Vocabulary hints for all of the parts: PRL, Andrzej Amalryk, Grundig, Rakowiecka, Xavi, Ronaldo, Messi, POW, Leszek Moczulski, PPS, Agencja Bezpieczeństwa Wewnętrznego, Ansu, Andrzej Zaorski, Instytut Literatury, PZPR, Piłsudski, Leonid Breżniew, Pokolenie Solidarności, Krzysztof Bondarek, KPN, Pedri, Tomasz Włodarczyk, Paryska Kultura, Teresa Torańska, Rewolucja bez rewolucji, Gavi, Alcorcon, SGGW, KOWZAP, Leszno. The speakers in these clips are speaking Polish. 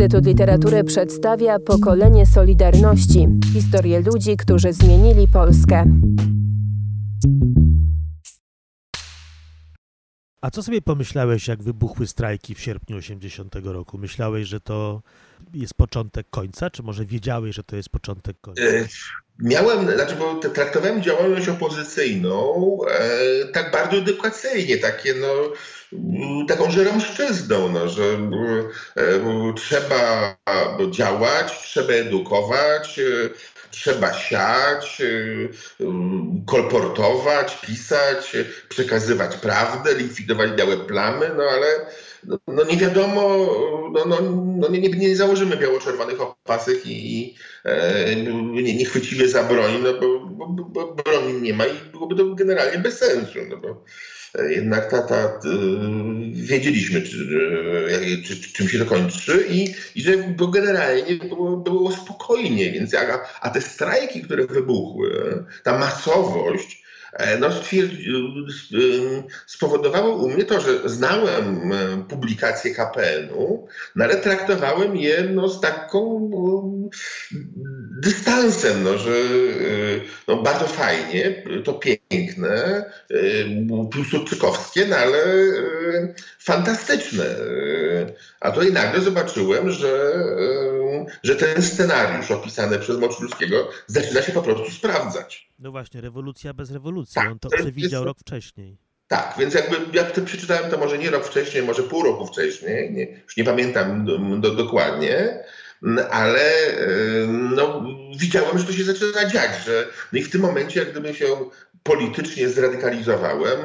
Instytut Literatury przedstawia Pokolenie Solidarności. Historię ludzi, którzy zmienili Polskę. A co sobie pomyślałeś, jak wybuchły strajki w sierpniu 80 roku? Myślałeś, że to jest początek końca, czy może wiedziałeś, że to jest początek końca? Bo traktowałem działalność opozycyjną tak bardzo edukacyjnie, taką żeromszczyzną, że trzeba działać, trzeba edukować, trzeba siać, kolportować, pisać, przekazywać prawdę, likwidować białe plamy, ale nie wiadomo, nie założymy biało-czerwonych opasek i nie chwycimy za broń, bo broni nie ma i byłoby to generalnie bez sensu. Jednak wiedzieliśmy, czym się to kończy i że generalnie było spokojnie. Więc te strajki, które wybuchły, ta masowość, spowodowało u mnie to, że znałem publikacje KPN-u, ale traktowałem je z taką dystansem, że bardzo fajnie, to piękne, piłsudczykowskie, ale fantastyczne. A tutaj nagle zobaczyłem, że ten scenariusz opisany przez Moczulskiego zaczyna się po prostu sprawdzać. No właśnie, rewolucja bez rewolucji. Tak, on to przewidział rok wcześniej. Tak, więc jak to przeczytałem, to może nie rok wcześniej, może pół roku wcześniej, już nie pamiętam dokładnie, ale widziałem, że to się zaczyna dziać. I w tym momencie jak gdyby się politycznie zradykalizowałem,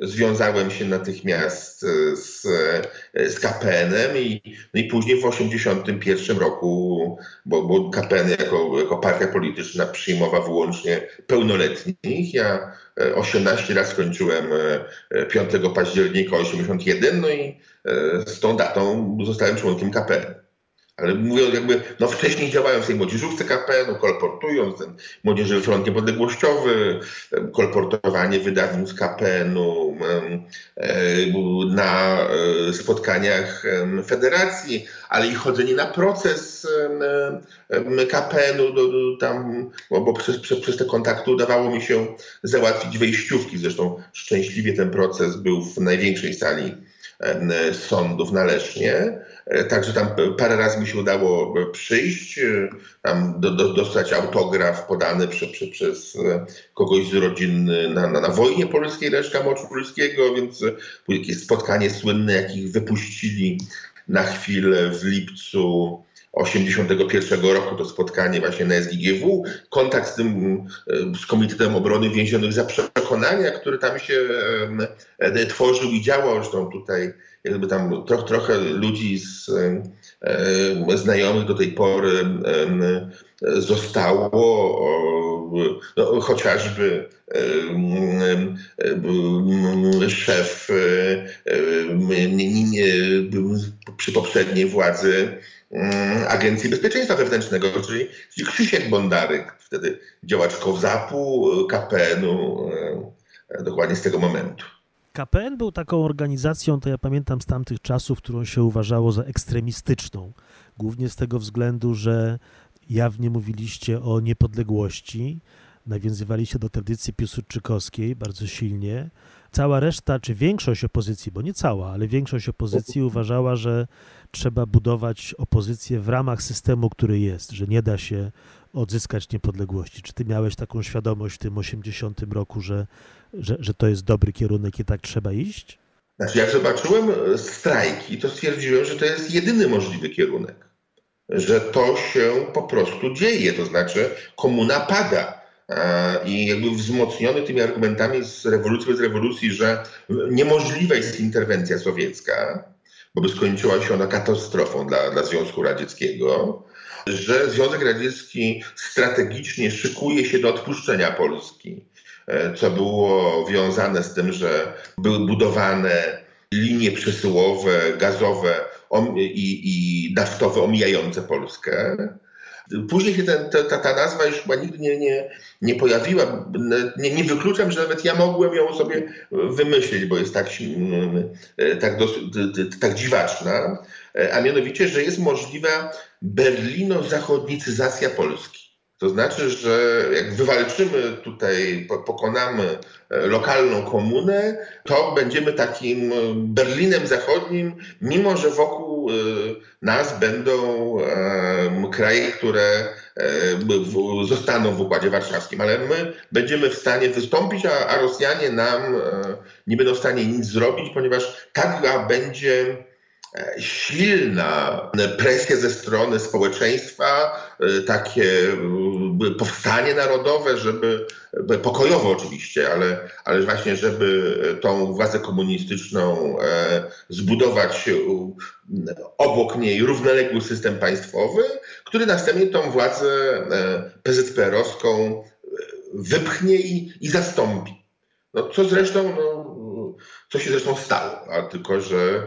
związałem się natychmiast z KPN-em i później w 1981 roku, bo KPN jako partia polityczna przyjmował wyłącznie pełnoletnich. Ja 18 lat skończyłem 5 października 1981 i z tą datą zostałem członkiem KPN. Ale mówiąc wcześniej działałem w tej młodzieżówce KPN-u, kolportując ten Młodzieżowy Front Niepodległościowy, kolportowanie wydawnictw KPN-u na spotkaniach federacji, ale i chodzenie na proces KPN-u, bo przez te kontakty udawało mi się załatwić wejściówki. Zresztą szczęśliwie ten proces był w największej sali sądów na Lesznie. Także tam parę razy mi się udało przyjść, dostać autograf podany przez kogoś z rodzin na wojnie polskiej Leszka Moczulskiego, więc było jakieś spotkanie słynne, jakich wypuścili na chwilę w lipcu 81 roku, to spotkanie właśnie na SGGW, kontakt z Komitetem Obrony Więzionych za Przekonania, który tam się tworzył i działał. Zresztą tutaj trochę ludzi znajomych do tej pory zostało, chociażby szef przy poprzedniej władzy Agencji Bezpieczeństwa Wewnętrznego, czyli Krzysztof Bondarek, wtedy działacz KOWZAP-u, KPN-u, dokładnie z tego momentu. KPN był taką organizacją, to ja pamiętam z tamtych czasów, którą się uważało za ekstremistyczną. Głównie z tego względu, że jawnie mówiliście o niepodległości, nawiązywaliście do tradycji piłsudczykowskiej bardzo silnie. Cała reszta, czy większość opozycji, bo nie cała, ale większość opozycji uważała, że trzeba budować opozycję w ramach systemu, który jest, że nie da się odzyskać niepodległości. Czy ty miałeś taką świadomość w tym 80 roku, że to jest dobry kierunek i tak trzeba iść? Jak zobaczyłem strajki, to stwierdziłem, że to jest jedyny możliwy kierunek. Że to się po prostu dzieje, to znaczy komuna pada. I wzmocniony tymi argumentami z rewolucji, że niemożliwa jest interwencja sowiecka, bo by skończyła się ona katastrofą dla Związku Radzieckiego, że Związek Radziecki strategicznie szykuje się do odpuszczenia Polski, co było wiązane z tym, że były budowane linie przesyłowe, gazowe i naftowe omijające Polskę. Później się ta nazwa już chyba nigdy nie pojawiła. Nie wykluczam, że nawet ja mogłem ją sobie wymyślić, bo jest tak dziwaczna, a mianowicie, że jest możliwa berlino-zachodnicyzacja Polski. To znaczy, że jak wywalczymy tutaj, pokonamy lokalną komunę, to będziemy takim Berlinem Zachodnim, mimo że wokół nas będą kraje, które zostaną w Układzie Warszawskim. Ale my będziemy w stanie wystąpić, a Rosjanie nam nie będą w stanie nic zrobić, ponieważ taka będzie silna presja ze strony społeczeństwa, takie powstanie narodowe, żeby, pokojowo oczywiście, ale właśnie żeby tą władzę komunistyczną zbudować obok niej równoległy system państwowy, który następnie tą władzę PZPR-owską wypchnie i zastąpi. No, co zresztą... Co się zresztą stało, ale tylko że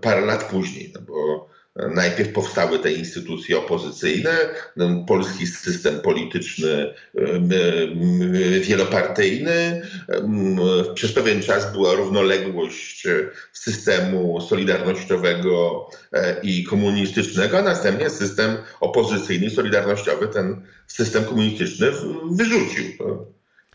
parę lat później, no bo najpierw powstały te instytucje opozycyjne, no, polski system polityczny wielopartyjny. Przez pewien czas była równoległość systemu solidarnościowego i komunistycznego, a następnie system opozycyjny, solidarnościowy ten system komunistyczny wyrzucił.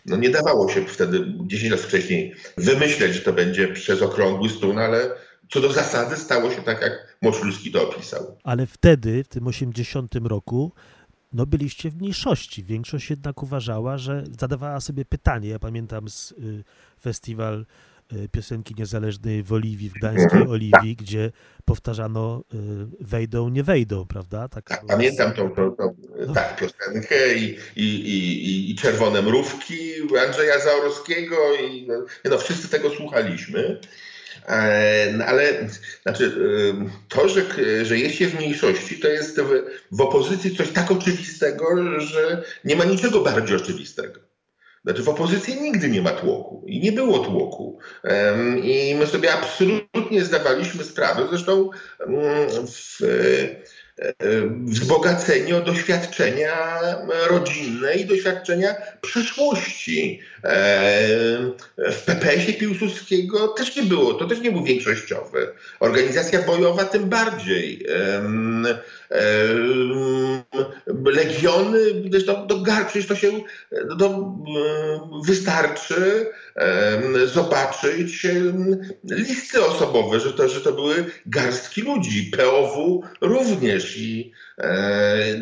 No nie dawało się wtedy 10 lat wcześniej wymyśleć, że to będzie przez okrągły stół, no ale co do zasady stało się tak, jak Moczulski to opisał. Ale wtedy, w tym 80 roku, no byliście w mniejszości. Większość jednak uważała, że zadawała sobie pytanie. Ja pamiętam z festiwal piosenki niezależnej w Oliwii, w gdańskiej Oliwii, gdzie powtarzano wejdą, nie wejdą, prawda? Tak, pamiętam tą piosenkę i Czerwone mrówki Andrzeja Zaorskiego i wszyscy tego słuchaliśmy. Ale znaczy, to, że jest się w mniejszości, to jest w opozycji coś tak oczywistego, że nie ma niczego bardziej oczywistego. Znaczy w opozycji nigdy nie ma tłoku i nie było tłoku. I my sobie absolutnie zdawaliśmy sprawę, zresztą wzbogaceni o doświadczenia rodzinne i doświadczenia przyszłości. W PPS-ie Piłsudskiego też nie było, to też nie był większościowy. Organizacja bojowa tym bardziej. Legiony, przecież to się wystarczy zobaczyć listy osobowe, że to były garstki ludzi. POW również.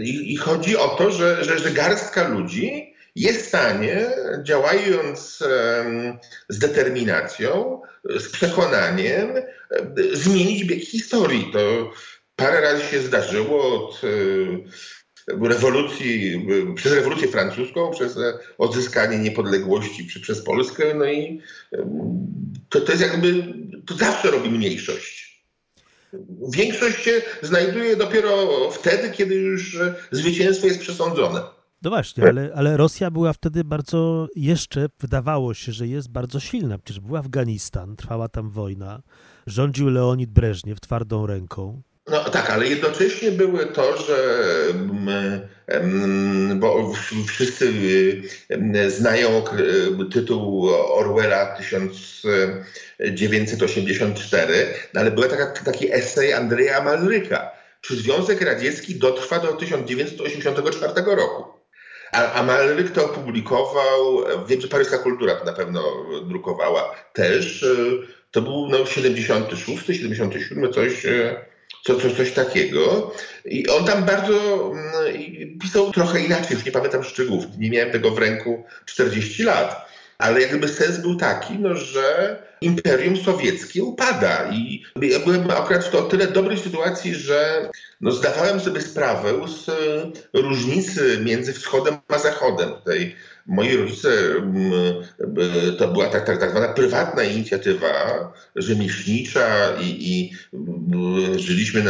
I chodzi o to, że garstka ludzi jest w stanie, działając z determinacją, z przekonaniem, zmienić bieg historii. To parę razy się zdarzyło od rewolucji, przez rewolucję francuską, przez odzyskanie niepodległości przez Polskę. No i to jest jakby, to zawsze robi mniejszość. Większość się znajduje dopiero wtedy, kiedy już zwycięstwo jest przesądzone. No właśnie, ale Rosja była wtedy bardzo, jeszcze wydawało się, że jest bardzo silna. Przecież był Afganistan, trwała tam wojna, rządził Leonid Breżniew twardą ręką. No tak, ale jednocześnie były to, że bo wszyscy znają tytuł Orwella 1984, no ale był taki esej Andrzeja Amalryka. Czy Związek Radziecki dotrwa do 1984 roku? A Amalryk to opublikował, wiem, że Paryska Kultura to na pewno drukowała też. To był 76, 77, coś takiego. I on tam bardzo pisał trochę inaczej, już nie pamiętam szczegółów, nie miałem tego w ręku 40 lat. Ale jakby sens był taki, że Imperium Sowieckie upada. I ja byłem akurat w to o tyle dobrej sytuacji, że zdawałem sobie sprawę z różnicy między Wschodem a Zachodem. Tutaj moi rodzice, to była tak zwana prywatna inicjatywa rzemieślnicza i żyliśmy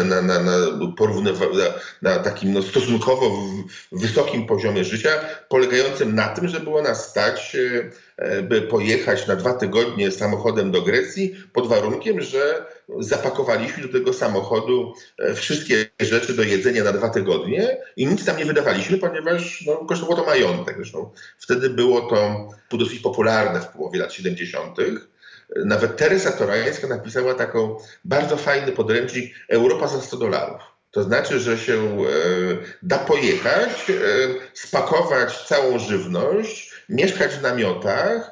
na takim stosunkowo wysokim poziomie życia, polegającym na tym, że było nas stać, by pojechać na 2 tygodnie samochodem samochodem do Grecji pod warunkiem, że zapakowaliśmy do tego samochodu wszystkie rzeczy do jedzenia na 2 tygodnie i nic tam nie wydawaliśmy, ponieważ no, kosztowało to majątek. Zresztą wtedy było to dosyć popularne w połowie lat 70. Nawet Teresa Torańska napisała taką bardzo fajny podręcznik Europa za $100. To znaczy, że się da pojechać, spakować całą żywność, mieszkać w namiotach,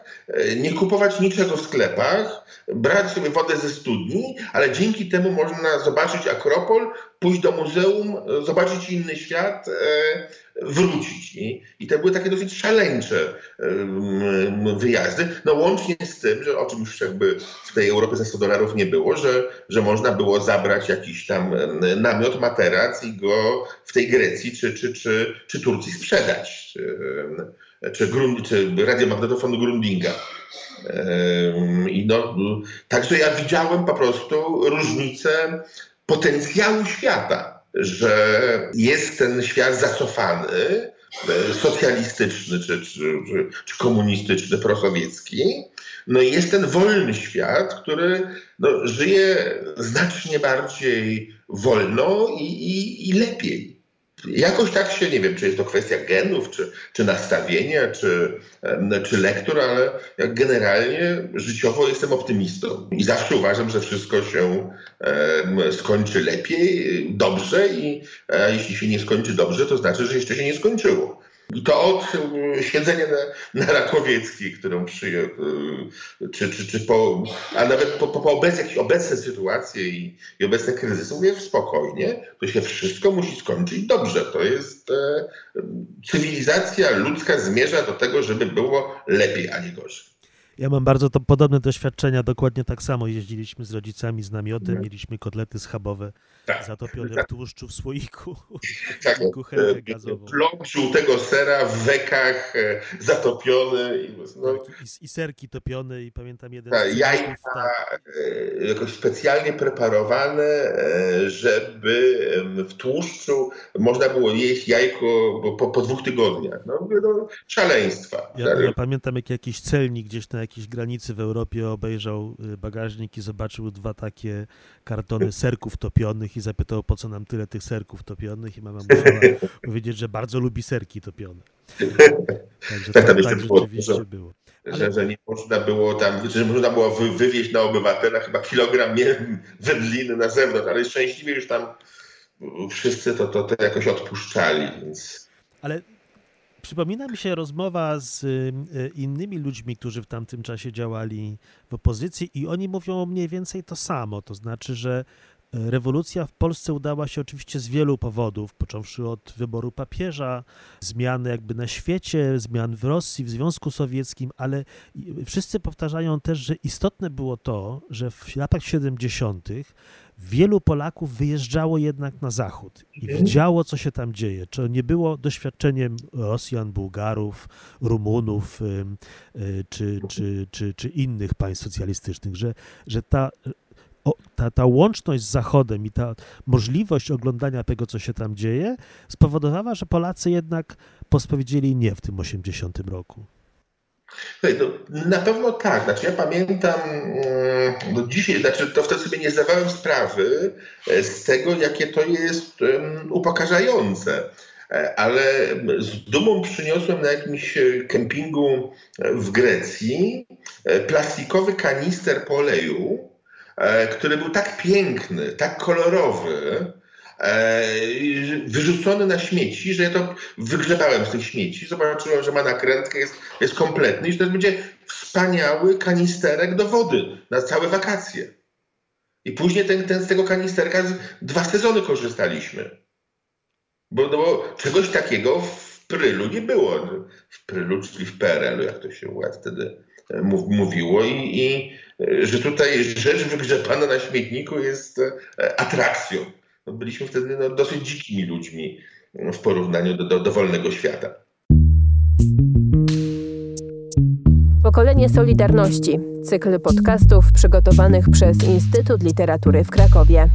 nie kupować niczego w sklepach, brać sobie wodę ze studni, ale dzięki temu można zobaczyć Akropol, pójść do muzeum, zobaczyć inny świat, wrócić. I to były takie dosyć szaleńcze wyjazdy. No łącznie z tym, że o czym już jakby w tej Europie za $100 nie było, że można było zabrać jakiś tam namiot, materac i go w tej Grecji czy Turcji sprzedać. Czy radiomagnetofon Grundinga. I no, także ja widziałem po prostu różnicę potencjału świata, że jest ten świat zacofany, socjalistyczny czy komunistyczny, prosowiecki. No i jest ten wolny świat, który no, żyje znacznie bardziej wolno i lepiej. Jakoś tak się, nie wiem, czy jest to kwestia genów, czy nastawienia, czy lektur, ale jak generalnie życiowo jestem optymistą. I zawsze uważam, że wszystko się skończy lepiej, dobrze i jeśli się nie skończy dobrze, to znaczy, że jeszcze się nie skończyło. I to od siedzenia na Rakowieckiej, którą przyjął, a nawet po obecne sytuacje i obecne kryzysy, mówię spokojnie, to się wszystko musi skończyć dobrze. To jest cywilizacja ludzka zmierza do tego, żeby było lepiej, a nie gorzej. Ja mam bardzo podobne doświadczenia, dokładnie tak samo jeździliśmy z rodzicami z namiotem, mieliśmy kotlety schabowe zatopione w tłuszczu w słoiku, kuchenkę gazową. Plok żółtego sera w wekach zatopiony. I serki topione i pamiętam jeden... jajka jakoś specjalnie preparowane, żeby w tłuszczu można było jeść jajko po 2 tygodniach. No, szaleństwa. Ja pamiętam jak jakiś celnik gdzieś na jakiejś granicy w Europie obejrzał bagażnik i zobaczył 2 takie kartony serków topionych i zapytał, po co nam tyle tych serków topionych i mama musiała powiedzieć, że bardzo lubi serki topione. Także tak rzeczywiście było. Że nie można było tam, że można było wywieźć na obywatela chyba kilogram wędliny na zewnątrz, ale szczęśliwie już tam wszyscy to jakoś odpuszczali. Więc... Ale przypomina mi się rozmowa z innymi ludźmi, którzy w tamtym czasie działali w opozycji i oni mówią mniej więcej to samo, to znaczy, że rewolucja w Polsce udała się oczywiście z wielu powodów, począwszy od wyboru papieża, zmiany jakby na świecie, zmian w Rosji, w Związku Sowieckim, ale wszyscy powtarzają też, że istotne było to, że w latach 70. wielu Polaków wyjeżdżało jednak na zachód i widziało, co się tam dzieje. Czy nie było doświadczeniem Rosjan, Bułgarów, Rumunów czy innych państw socjalistycznych, że ta łączność z Zachodem i ta możliwość oglądania tego, co się tam dzieje, spowodowała, że Polacy jednak pospowiedzieli nie w tym 80 roku. Na pewno tak. Znaczy ja pamiętam do dzisiaj, znaczy to wtedy sobie nie zdawałem sprawy z tego, jakie to jest upokarzające. Ale z dumą przyniosłem na jakimś kempingu w Grecji plastikowy kanister po oleju, który był tak piękny, tak kolorowy, wyrzucony na śmieci, że ja to wygrzebałem z tych śmieci, zobaczyłem, że ma nakrętkę, jest kompletny i że to będzie wspaniały kanisterek do wody na całe wakacje. I później z tego kanisterka 2 sezony korzystaliśmy. Bo czegoś takiego w Prylu nie było. W Prylu, czyli w PRL-u, jak to się wtedy mówiło i że tutaj rzecz wygrzebana na śmietniku jest atrakcją. Byliśmy wtedy dosyć dzikimi ludźmi w porównaniu do wolnego świata. Pokolenie Solidarności. Cykl podcastów przygotowanych przez Instytut Literatury w Krakowie.